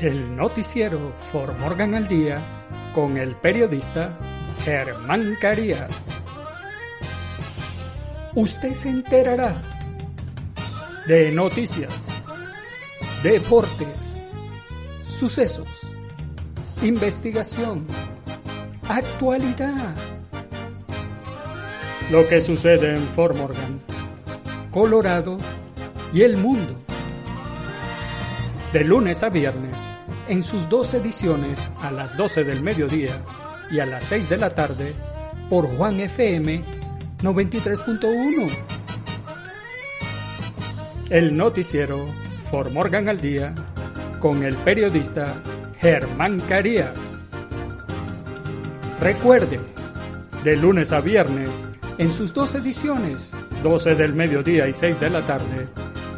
El noticiero Fort Morgan al día con el periodista Germán Carías. Usted se enterará de noticias, deportes, sucesos, investigación, actualidad. Lo que sucede en Fort Morgan, Colorado y el mundo. De lunes a viernes, en sus dos ediciones a las 12 del mediodía y a las 6 de la tarde, por Juan FM 93.1. El noticiero Fort Morgan al día, con el periodista Germán Carías. Recuerde, de lunes a viernes, en sus dos ediciones, 12 del mediodía y 6 de la tarde,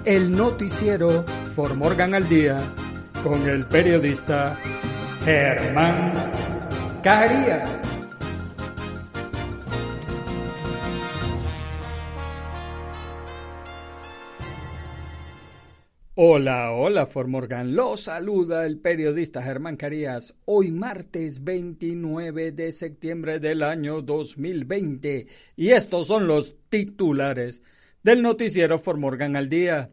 el noticiero Fort Morgan al día con el periodista Germán Carías. Hola, hola Fort Morgan, los saluda el periodista Germán Carías. Hoy martes 29 de septiembre del año 2020 y estos son los titulares del noticiero Fort Morgan al día.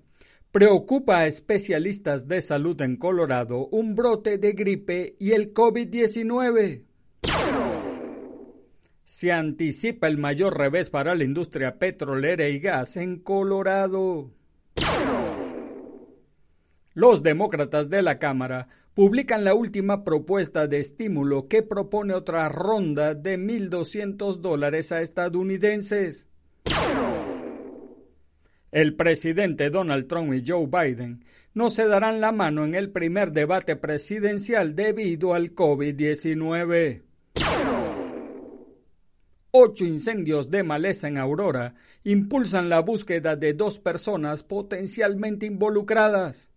Preocupa a especialistas de salud en Colorado un brote de gripe y el COVID-19. Se anticipa el mayor revés para la industria petrolera y gas en Colorado. Los demócratas de la Cámara publican la última propuesta de estímulo que propone otra ronda de $1,200 a estadounidenses. El presidente Donald Trump y Joe Biden no se darán la mano en el primer debate presidencial debido al COVID-19. 8 incendios de maleza en Aurora impulsan la búsqueda de 2 personas potencialmente involucradas.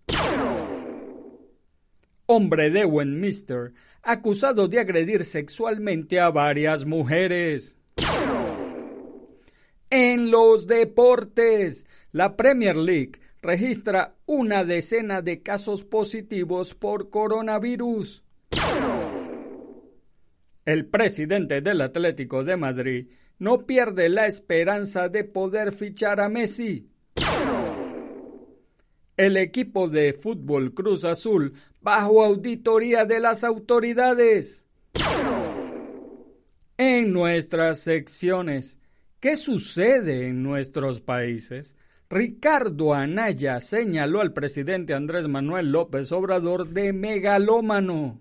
Hombre de Westminster acusado de agredir sexualmente a varias mujeres. En los deportes, la Premier League registra una decena de casos positivos por coronavirus. El presidente del Atlético de Madrid no pierde la esperanza de poder fichar a Messi. El equipo de fútbol Cruz Azul bajo auditoría de las autoridades. En nuestras secciones, ¿qué sucede en nuestros países? Ricardo Anaya señaló al presidente Andrés Manuel López Obrador de megalómano.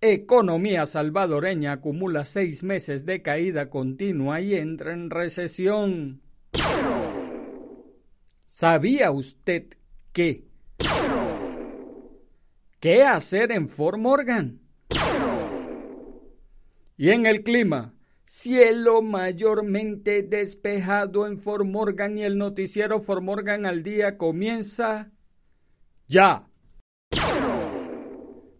Economía salvadoreña acumula 6 meses de caída continua y entra en recesión. ¿Sabía usted qué? ¿Qué hacer en Fort Morgan? Y en el clima, cielo mayormente despejado en Fort Morgan y el noticiero Fort Morgan al día comienza ya.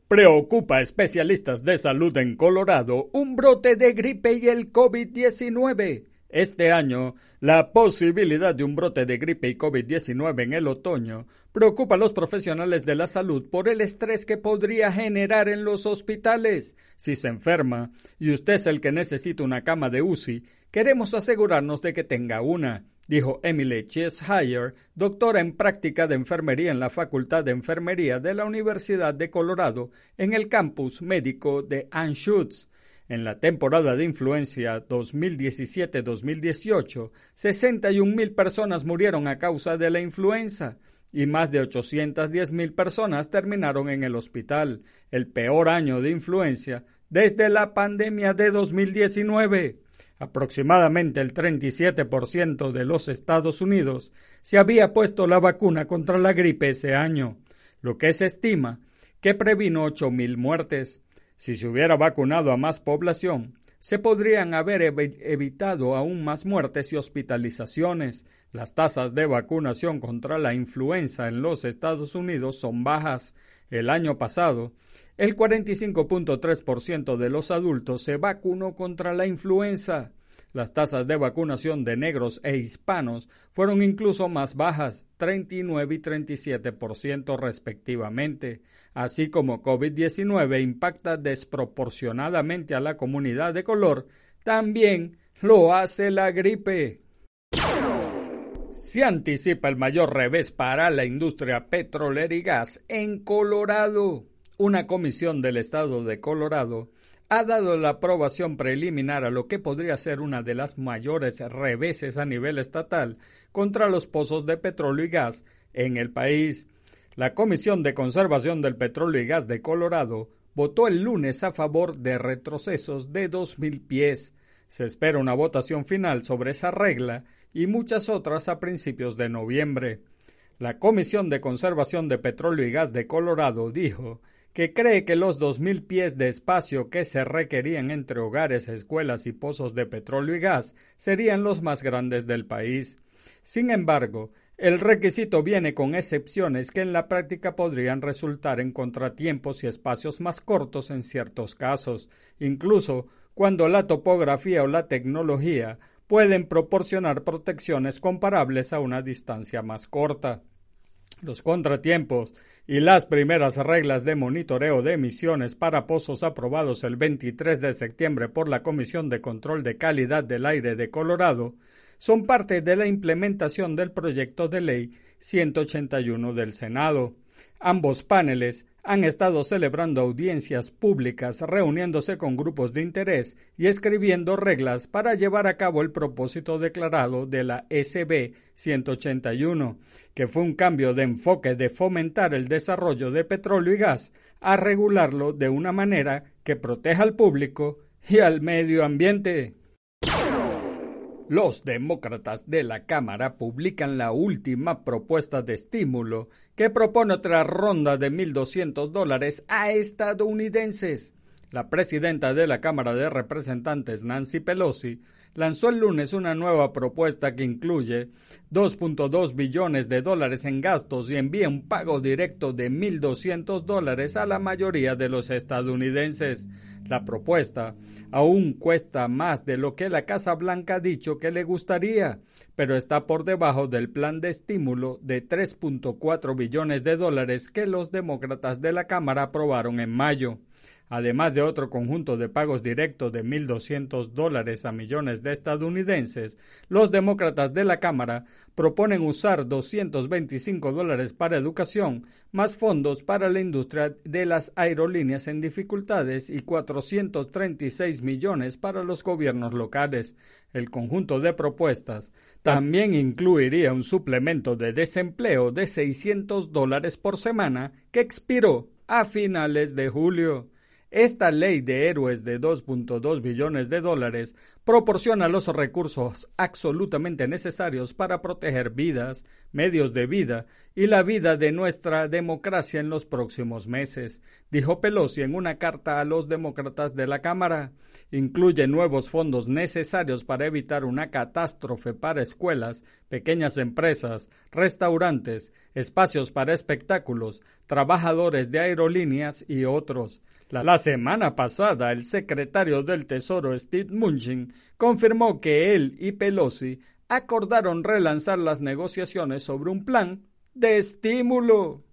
Preocupa a especialistas de salud en Colorado un brote de gripe y el COVID-19. Este año, la posibilidad de un brote de gripe y COVID-19 en el otoño preocupa a los profesionales de la salud por el estrés que podría generar en los hospitales. Si se enferma y usted es el que necesita una cama de UCI, queremos asegurarnos de que tenga una, dijo Emily Cheshire, doctora en práctica de enfermería en la Facultad de Enfermería de la Universidad de Colorado en el campus médico de Anschutz. En la temporada de influenza 2017-2018, 61,000 personas murieron a causa de la influenza y más de 810,000 personas terminaron en el hospital, el peor año de influenza desde la pandemia de 2019. Aproximadamente el 37% de los Estados Unidos se había puesto la vacuna contra la gripe ese año, lo que se estima que previno 8,000 muertes. Si se hubiera vacunado a más población, se podrían haber evitado aún más muertes y hospitalizaciones. Las tasas de vacunación contra la influenza en los Estados Unidos son bajas. El año pasado, el 45.3% de los adultos se vacunó contra la influenza. Las tasas de vacunación de negros e hispanos fueron incluso más bajas, 39 y 37% respectivamente. Así como COVID-19 impacta desproporcionadamente a la comunidad de color, también lo hace la gripe. Se anticipa el mayor revés para la industria petrolera y gas en Colorado. Una comisión del estado de Colorado ha dado la aprobación preliminar a lo que podría ser una de las mayores reveses a nivel estatal contra los pozos de petróleo y gas en el país. La Comisión de Conservación del Petróleo y Gas de Colorado votó el lunes a favor de retrocesos de 2.000 pies. Se espera una votación final sobre esa regla y muchas otras a principios de noviembre. La Comisión de Conservación de Petróleo y Gas de Colorado dijo que cree que los 2.000 pies de espacio que se requerían entre hogares, escuelas y pozos de petróleo y gas serían los más grandes del país. Sin embargo, el requisito viene con excepciones que en la práctica podrían resultar en contratiempos y espacios más cortos en ciertos casos, incluso cuando la topografía o la tecnología pueden proporcionar protecciones comparables a una distancia más corta. Los contratiempos y las primeras reglas de monitoreo de emisiones para pozos aprobados el 23 de septiembre por la Comisión de Control de Calidad del Aire de Colorado son parte de la implementación del proyecto de ley 181 del Senado. Ambos paneles han estado celebrando audiencias públicas, reuniéndose con grupos de interés y escribiendo reglas para llevar a cabo el propósito declarado de la SB 181, que fue un cambio de enfoque de fomentar el desarrollo de petróleo y gas a regularlo de una manera que proteja al público y al medio ambiente. Los demócratas de la Cámara publican la última propuesta de estímulo que propone otra ronda de $1,200 a estadounidenses. La presidenta de la Cámara de Representantes, Nancy Pelosi, lanzó el lunes una nueva propuesta que incluye $2.2 billones en gastos y envía un pago directo de $1,200 a la mayoría de los estadounidenses. La propuesta aún cuesta más de lo que la Casa Blanca ha dicho que le gustaría, pero está por debajo del plan de estímulo de $3.4 billones que los demócratas de la Cámara aprobaron en mayo. Además de otro conjunto de pagos directos de $1,200 a millones de estadounidenses, los demócratas de la Cámara proponen usar $225 para educación, más fondos para la industria de las aerolíneas en dificultades y $436 millones para los gobiernos locales. El conjunto de propuestas también incluiría un suplemento de desempleo de $600 por semana que expiró a finales de julio. Esta ley de héroes de $2.2 billones proporciona los recursos absolutamente necesarios para proteger vidas, medios de vida y la vida de nuestra democracia en los próximos meses, dijo Pelosi en una carta a los demócratas de la Cámara. Incluye nuevos fondos necesarios para evitar una catástrofe para escuelas, pequeñas empresas, restaurantes, espacios para espectáculos, trabajadores de aerolíneas y otros. La semana pasada, el secretario del Tesoro, Steve Mnuchin, confirmó que él y Pelosi acordaron relanzar las negociaciones sobre un plan de estímulo.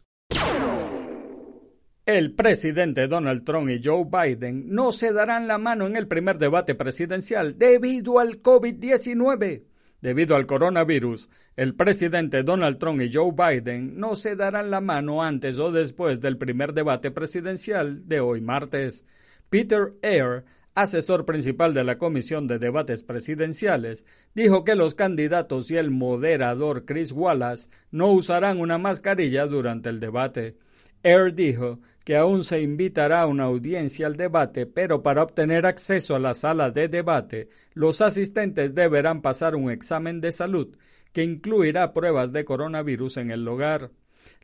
El presidente Donald Trump y Joe Biden no se darán la mano en el primer debate presidencial debido al COVID-19. Debido al coronavirus, el presidente Donald Trump y Joe Biden no se darán la mano antes o después del primer debate presidencial de hoy martes. Peter Eyre, asesor principal de la Comisión de Debates Presidenciales, dijo que los candidatos y el moderador Chris Wallace no usarán una mascarilla durante el debate. Eyre dijo que aún se invitará a una audiencia al debate, pero para obtener acceso a la sala de debate, los asistentes deberán pasar un examen de salud que incluirá pruebas de coronavirus en el hogar.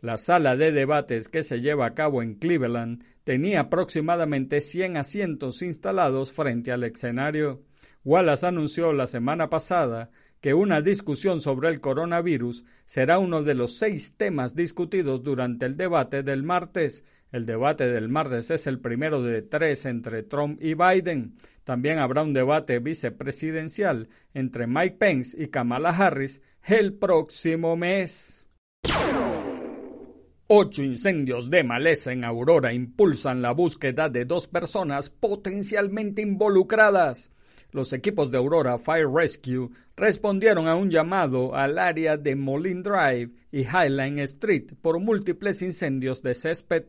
La sala de debates que se lleva a cabo en Cleveland tenía aproximadamente 100 asientos instalados frente al escenario. Wallace anunció la semana pasada que una discusión sobre el coronavirus será uno de los 6 temas discutidos durante el debate del martes. El debate del martes es el primero de 3 entre Trump y Biden. También habrá un debate vicepresidencial entre Mike Pence y Kamala Harris el próximo mes. 8 incendios de maleza en Aurora impulsan la búsqueda de 2 personas potencialmente involucradas. Los equipos de Aurora Fire Rescue respondieron a un llamado al área de Moline Drive y Highline Street por múltiples incendios de césped.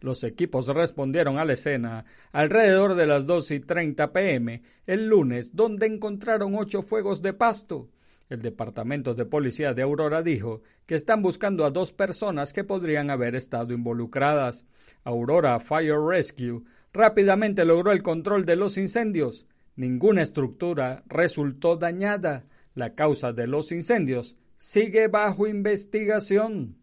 Los equipos respondieron a la escena alrededor de las 2:30 p.m. el lunes, donde encontraron 8 fuegos de pasto. El Departamento de Policía de Aurora dijo que están buscando a 2 personas que podrían haber estado involucradas. Aurora Fire Rescue rápidamente logró el control de los incendios. Ninguna estructura resultó dañada. La causa de los incendios sigue bajo investigación.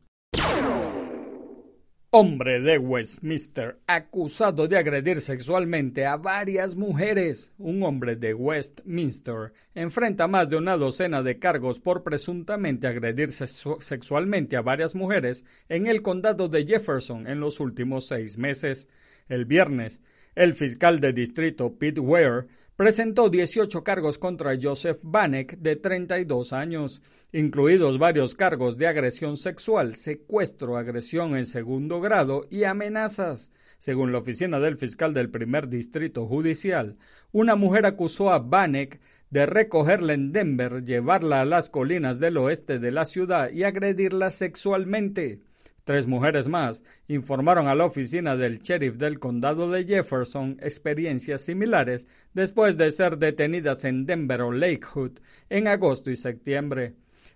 Hombre de Westminster acusado de agredir sexualmente a varias mujeres. Un hombre de Westminster enfrenta más de una docena de cargos por presuntamente agredir sexualmente a varias mujeres en el condado de Jefferson en los últimos 6 meses. El viernes, el fiscal de distrito Pete Ware presentó 18 cargos contra Joseph Banek, de 32 años, incluidos varios cargos de agresión sexual, secuestro, agresión en segundo grado y amenazas. Según la oficina del fiscal del primer distrito judicial, una mujer acusó a Banek de recogerla en Denver, llevarla a las colinas del oeste de la ciudad y agredirla sexualmente. 3 mujeres más informaron a la oficina del sheriff del condado de Jefferson experiencias similares después de ser detenidas en Denver o Lakewood en agosto y septiembre.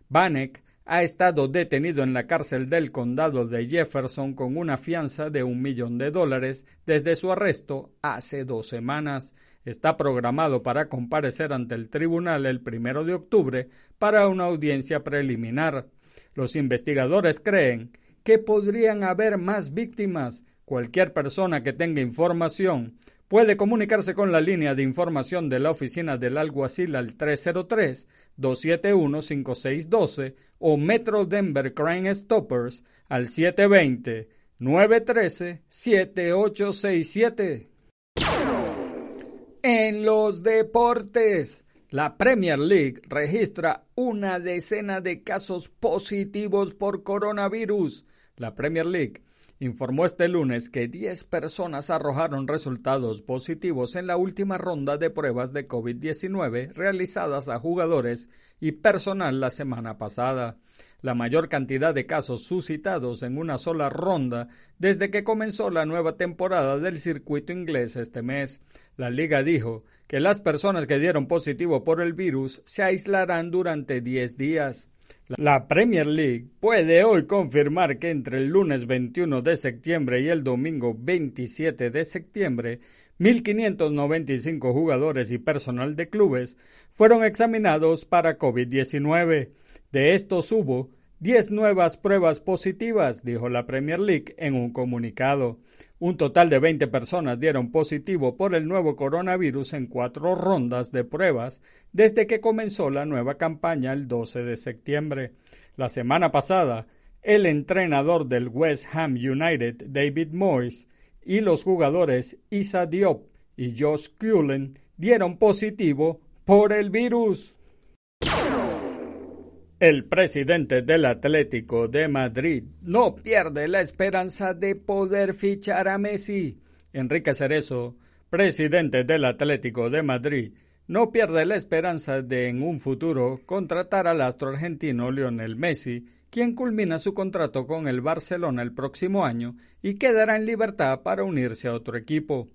Banek ha estado detenido en la cárcel del condado de Jefferson con una fianza de $1 millón desde su arresto hace 2 semanas. Está programado para comparecer ante el tribunal el 1 de octubre para una audiencia preliminar. Los investigadores creen que podrían haber más víctimas. Cualquier persona que tenga información puede comunicarse con la línea de información de la oficina del alguacil al 303-271-5612 o Metro Denver Crime Stoppers al 720-913-7867. En los deportes, la Premier League registra una decena de casos positivos por coronavirus. La Premier League informó este lunes que 10 personas arrojaron resultados positivos en la última ronda de pruebas de COVID-19 realizadas a jugadores y personal la semana pasada. La mayor cantidad de casos suscitados en una sola ronda desde que comenzó la nueva temporada del circuito inglés este mes. La liga dijo que las personas que dieron positivo por el virus se aislarán durante 10 días. La Premier League puede hoy confirmar que entre el lunes 21 de septiembre y el domingo 27 de septiembre, 1.595 jugadores y personal de clubes fueron examinados para COVID-19. De estos hubo 10 nuevas pruebas positivas, dijo la Premier League en un comunicado. Un total de 20 personas dieron positivo por el nuevo coronavirus en 4 rondas de pruebas desde que comenzó la nueva campaña el 12 de septiembre. La semana pasada, el entrenador del West Ham United, David Moyes, y los jugadores Issa Diop y Josh Cullen dieron positivo por el virus. El presidente del Atlético de Madrid no pierde la esperanza de poder fichar a Messi. Enrique Cerezo, presidente del Atlético de Madrid, no pierde la esperanza de en un futuro contratar al astro argentino Lionel Messi, quien culmina su contrato con el Barcelona el próximo año y quedará en libertad para unirse a otro equipo.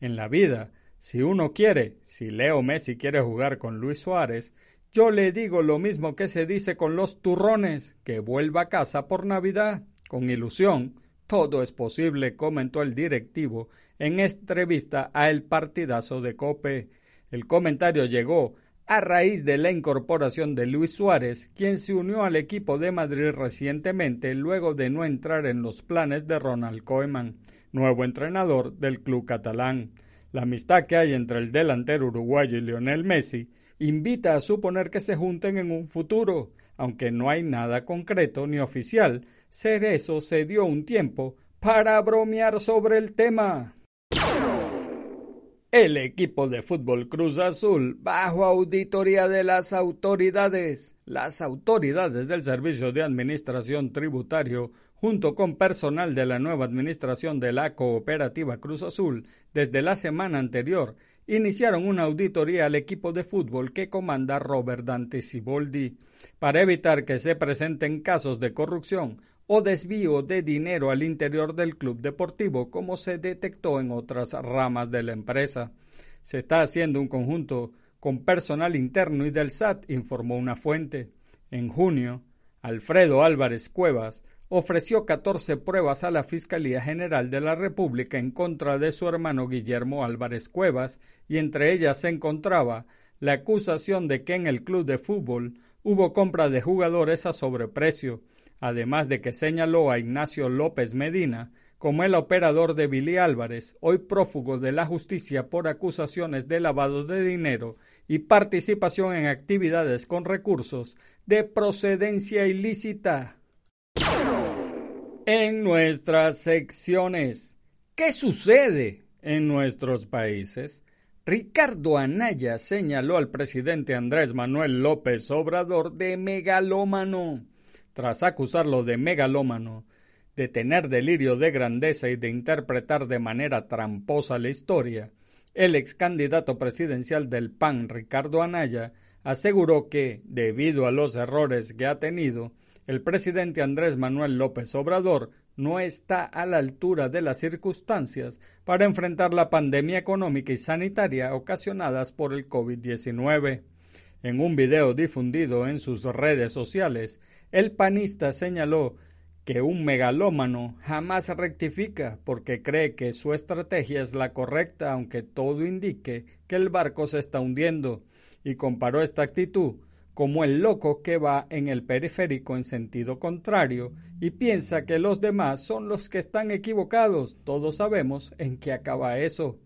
En la vida, si uno quiere, si Leo Messi quiere jugar con Luis Suárez, yo le digo lo mismo que se dice con los turrones, que vuelva a casa por Navidad. Con ilusión, todo es posible, comentó el directivo en entrevista a El Partidazo de COPE. El comentario llegó a raíz de la incorporación de Luis Suárez, quien se unió al equipo de Madrid recientemente luego de no entrar en los planes de Ronald Koeman, nuevo entrenador del club catalán. La amistad que hay entre el delantero uruguayo y Lionel Messi invita a suponer que se junten en un futuro. Aunque no hay nada concreto ni oficial, Cerezo se dio un tiempo para bromear sobre el tema. El equipo de fútbol Cruz Azul, bajo auditoría de las autoridades del Servicio de Administración Tributario, junto con personal de la nueva administración de la cooperativa Cruz Azul, desde la semana anterior, iniciaron una auditoría al equipo de fútbol que comanda Robert Dante Siboldi, para evitar que se presenten casos de corrupción o desvío de dinero al interior del club deportivo, como se detectó en otras ramas de la empresa. Se está haciendo un conjunto con personal interno y del SAT, informó una fuente. En junio, Alfredo Álvarez Cuevas ofreció 14 pruebas a la Fiscalía General de la República en contra de su hermano Guillermo Álvarez Cuevas, y entre ellas se encontraba la acusación de que en el club de fútbol hubo compra de jugadores a sobreprecio, además de que señaló a Ignacio López Medina como el operador de Billy Álvarez, hoy prófugo de la justicia por acusaciones de lavado de dinero y participación en actividades con recursos de procedencia ilícita. En nuestras secciones, ¿qué sucede en nuestros países? Ricardo Anaya señaló al presidente Andrés Manuel López Obrador de megalómano, tras acusarlo de megalómano, de tener delirio de grandeza y de interpretar de manera tramposa la historia. El ex candidato presidencial del PAN, Ricardo Anaya, aseguró que, debido a los errores que ha tenido, el presidente Andrés Manuel López Obrador no está a la altura de las circunstancias para enfrentar la pandemia económica y sanitaria ocasionadas por el COVID-19. En un video difundido en sus redes sociales, el panista señaló que un megalómano jamás rectifica porque cree que su estrategia es la correcta, aunque todo indique que el barco se está hundiendo, y comparó esta actitud como el loco que va en el periférico en sentido contrario y piensa que los demás son los que están equivocados. Todos sabemos en qué acaba eso.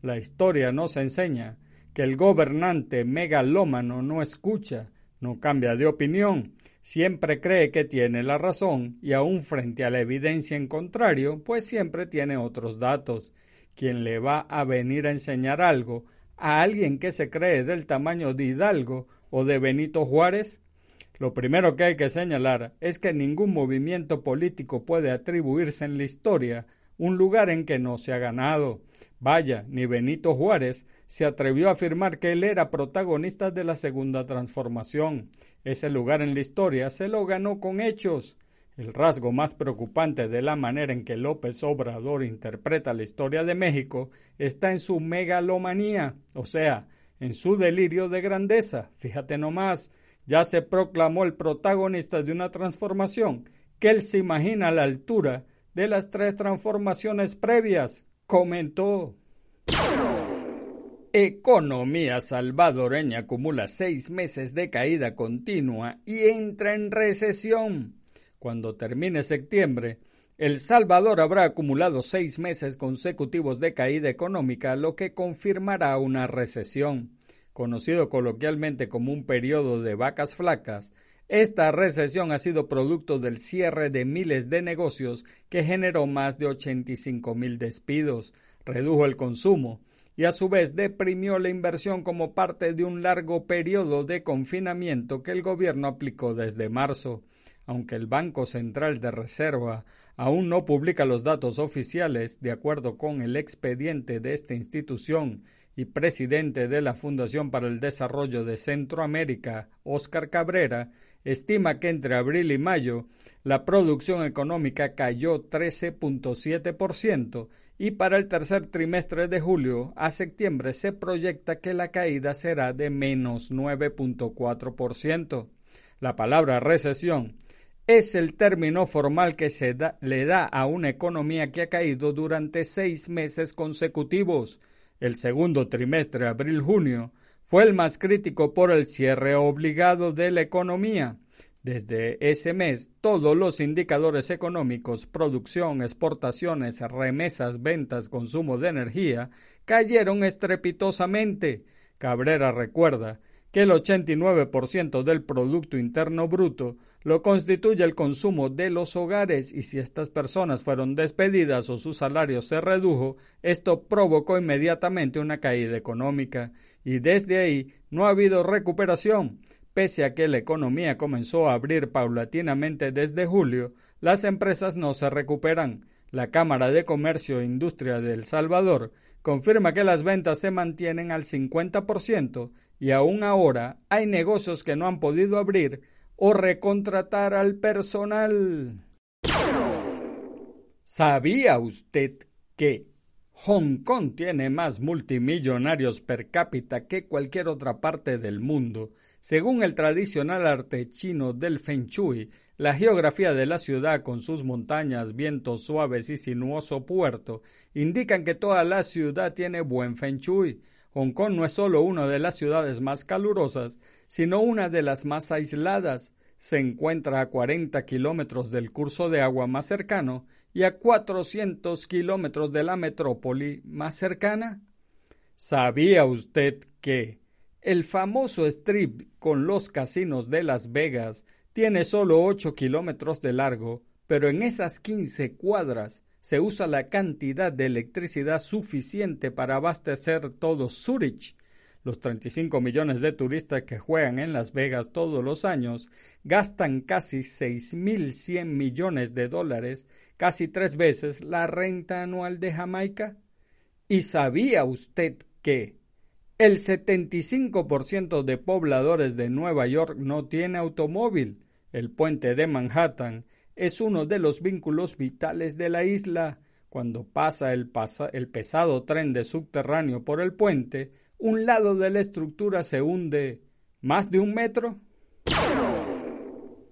La historia nos enseña que el gobernante megalómano no escucha, no cambia de opinión, siempre cree que tiene la razón y aún frente a la evidencia en contrario, pues siempre tiene otros datos. ¿Quién le va a venir a enseñar algo a alguien que se cree del tamaño de Hidalgo o de Benito Juárez? Lo primero que hay que señalar es que ningún movimiento político puede atribuirse en la historia un lugar en que no se ha ganado. Vaya, ni Benito Juárez se atrevió a afirmar que él era protagonista de la Segunda Transformación. Ese lugar en la historia se lo ganó con hechos. El rasgo más preocupante de la manera en que López Obrador interpreta la historia de México está en su megalomanía, o sea, en su delirio de grandeza. Fíjate nomás, ya se proclamó el protagonista de una transformación que él se imagina a la altura de las 3 transformaciones previas, comentó. Economía salvadoreña acumula 6 meses de caída continua y entra en recesión. Cuando termine septiembre, El Salvador habrá acumulado 6 meses consecutivos de caída económica, lo que confirmará una recesión. Conocido coloquialmente como un periodo de vacas flacas, esta recesión ha sido producto del cierre de miles de negocios que generó más de 85,000 despidos, redujo el consumo y a su vez deprimió la inversión como parte de un largo periodo de confinamiento que el gobierno aplicó desde marzo. Aunque el Banco Central de Reserva aún no publica los datos oficiales, de acuerdo con el expediente de esta institución y presidente de la Fundación para el Desarrollo de Centroamérica, Óscar Cabrera, estima que entre abril y mayo la producción económica cayó 13.7% y para el tercer trimestre de julio a septiembre se proyecta que la caída será de menos 9.4%. La palabra recesión es el término formal que le da a una economía que ha caído durante 6 meses consecutivos. El segundo trimestre, abril-junio, fue el más crítico por el cierre obligado de la economía. Desde ese mes, todos los indicadores económicos, producción, exportaciones, remesas, ventas, consumo de energía, cayeron estrepitosamente. Cabrera recuerda que el 89% del Producto Interno Bruto lo constituye el consumo de los hogares, y si estas personas fueron despedidas o su salario se redujo, esto provocó inmediatamente una caída económica, y desde ahí no ha habido recuperación. Pese a que la economía comenzó a abrir paulatinamente desde julio, las empresas no se recuperan. La Cámara de Comercio e Industria de El Salvador confirma que las ventas se mantienen al 50% y aún ahora hay negocios que no han podido abrir o recontratar al personal. ¿Sabía usted que Hong Kong tiene más multimillonarios per cápita que cualquier otra parte del mundo? Según el tradicional arte chino del Feng Shui, la geografía de la ciudad con sus montañas, vientos suaves y sinuoso puerto indican que toda la ciudad tiene buen Feng Shui. Hong Kong no es solo una de las ciudades más calurosas, sino una de las más aisladas. Se encuentra a 40 kilómetros del curso de agua más cercano y a 400 kilómetros de la metrópoli más cercana. ¿Sabía usted que el famoso strip con los casinos de Las Vegas tiene solo 8 kilómetros de largo, pero en esas 15 cuadras se usa la cantidad de electricidad suficiente para abastecer todo Zurich? Los 35 millones de turistas que juegan en Las Vegas todos los años gastan casi 6.100 millones de dólares, casi 3 veces la renta anual de Jamaica. ¿Y sabía usted que el 75% de pobladores de Nueva York no tiene automóvil? El puente de Manhattan es uno de los vínculos vitales de la isla. Cuando pasa el pesado tren de subterráneo por el puente, un lado de la estructura se hunde más de 1 metro.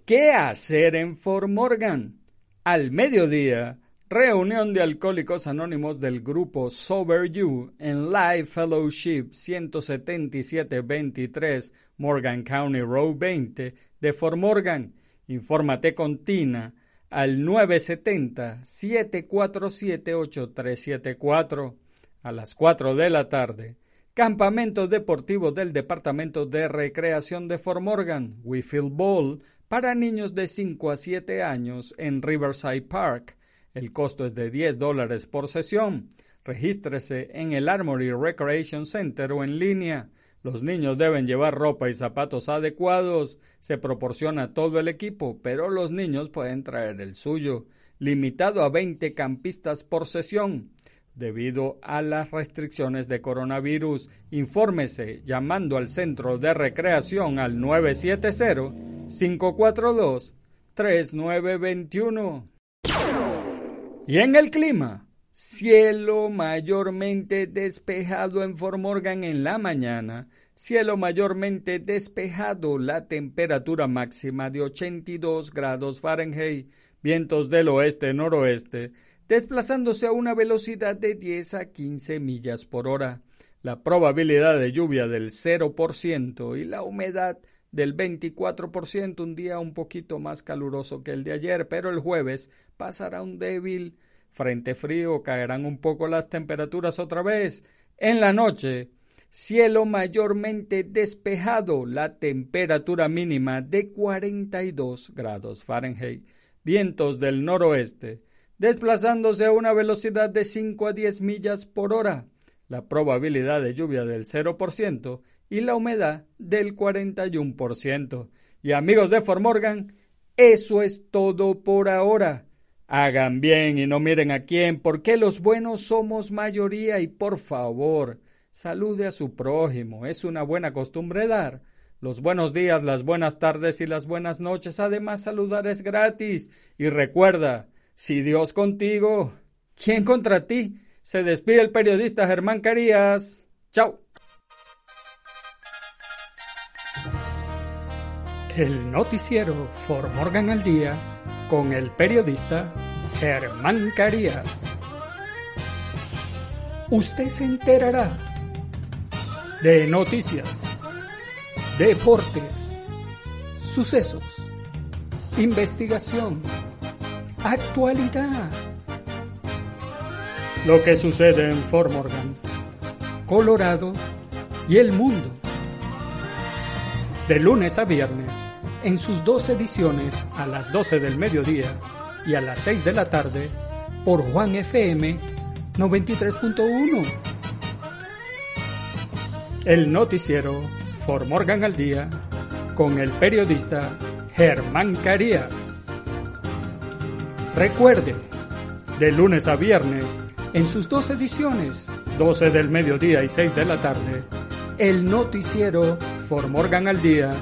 ¿Qué hacer en Fort Morgan? Al mediodía, reunión de alcohólicos anónimos del grupo Sober You en Life Fellowship 17723 Morgan County Road 20 de Fort Morgan. Infórmate con Tina al 970-747-8374. A las 4 de la tarde, campamento deportivo del Departamento de Recreación de Fort Morgan, Wiffle Ball, para niños de 5 a 7 años en Riverside Park. El costo es de $10 por sesión. Regístrese en el Armory Recreation Center o en línea. Los niños deben llevar ropa y zapatos adecuados. Se proporciona todo el equipo, pero los niños pueden traer el suyo. Limitado a 20 campistas por sesión. Debido a las restricciones de coronavirus, infórmese llamando al centro de recreación al 970-542-3921. Y en el clima, cielo mayormente despejado en Fort Morgan en la mañana, cielo mayormente despejado, la temperatura máxima de 82 grados Fahrenheit, vientos del oeste-noroeste, desplazándose a una velocidad de 10 a 15 millas por hora, la probabilidad de lluvia del 0% y la humedad del 24%, un día un poquito más caluroso que el de ayer, pero el jueves pasará un débil frente frío, caerán un poco las temperaturas otra vez. En la noche, cielo mayormente despejado, la temperatura mínima de 42 grados Fahrenheit, vientos del noroeste, desplazándose a una velocidad de 5 a 10 millas por hora, la probabilidad de lluvia del 0% y la humedad del 41%. Y amigos de Fort Morgan, eso es todo por ahora. Hagan bien y no miren a quién, porque los buenos somos mayoría, y por favor, salude a su prójimo, es una buena costumbre dar los buenos días, las buenas tardes y las buenas noches. Además, saludar es gratis. Y recuerda, si Dios contigo, ¿quién contra ti? Se despide el periodista Germán Carías. ¡Chao! El noticiero Fort Morgan al día con el periodista Germán Carías. Usted se enterará de noticias, deportes, sucesos, investigación, actualidad. Lo que sucede en Fort Morgan, Colorado y el mundo. De lunes a viernes, en sus dos ediciones a las 12 del mediodía y a las 6 de la tarde por Juan FM 93.1. El noticiero Fort Morgan al día con el periodista Germán Carías. Recuerde, de lunes a viernes en sus dos ediciones, 12 del mediodía y 6 de la tarde, el noticiero Fort Morgan al día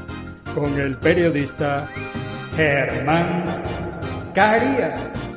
con el periodista Germán Carías.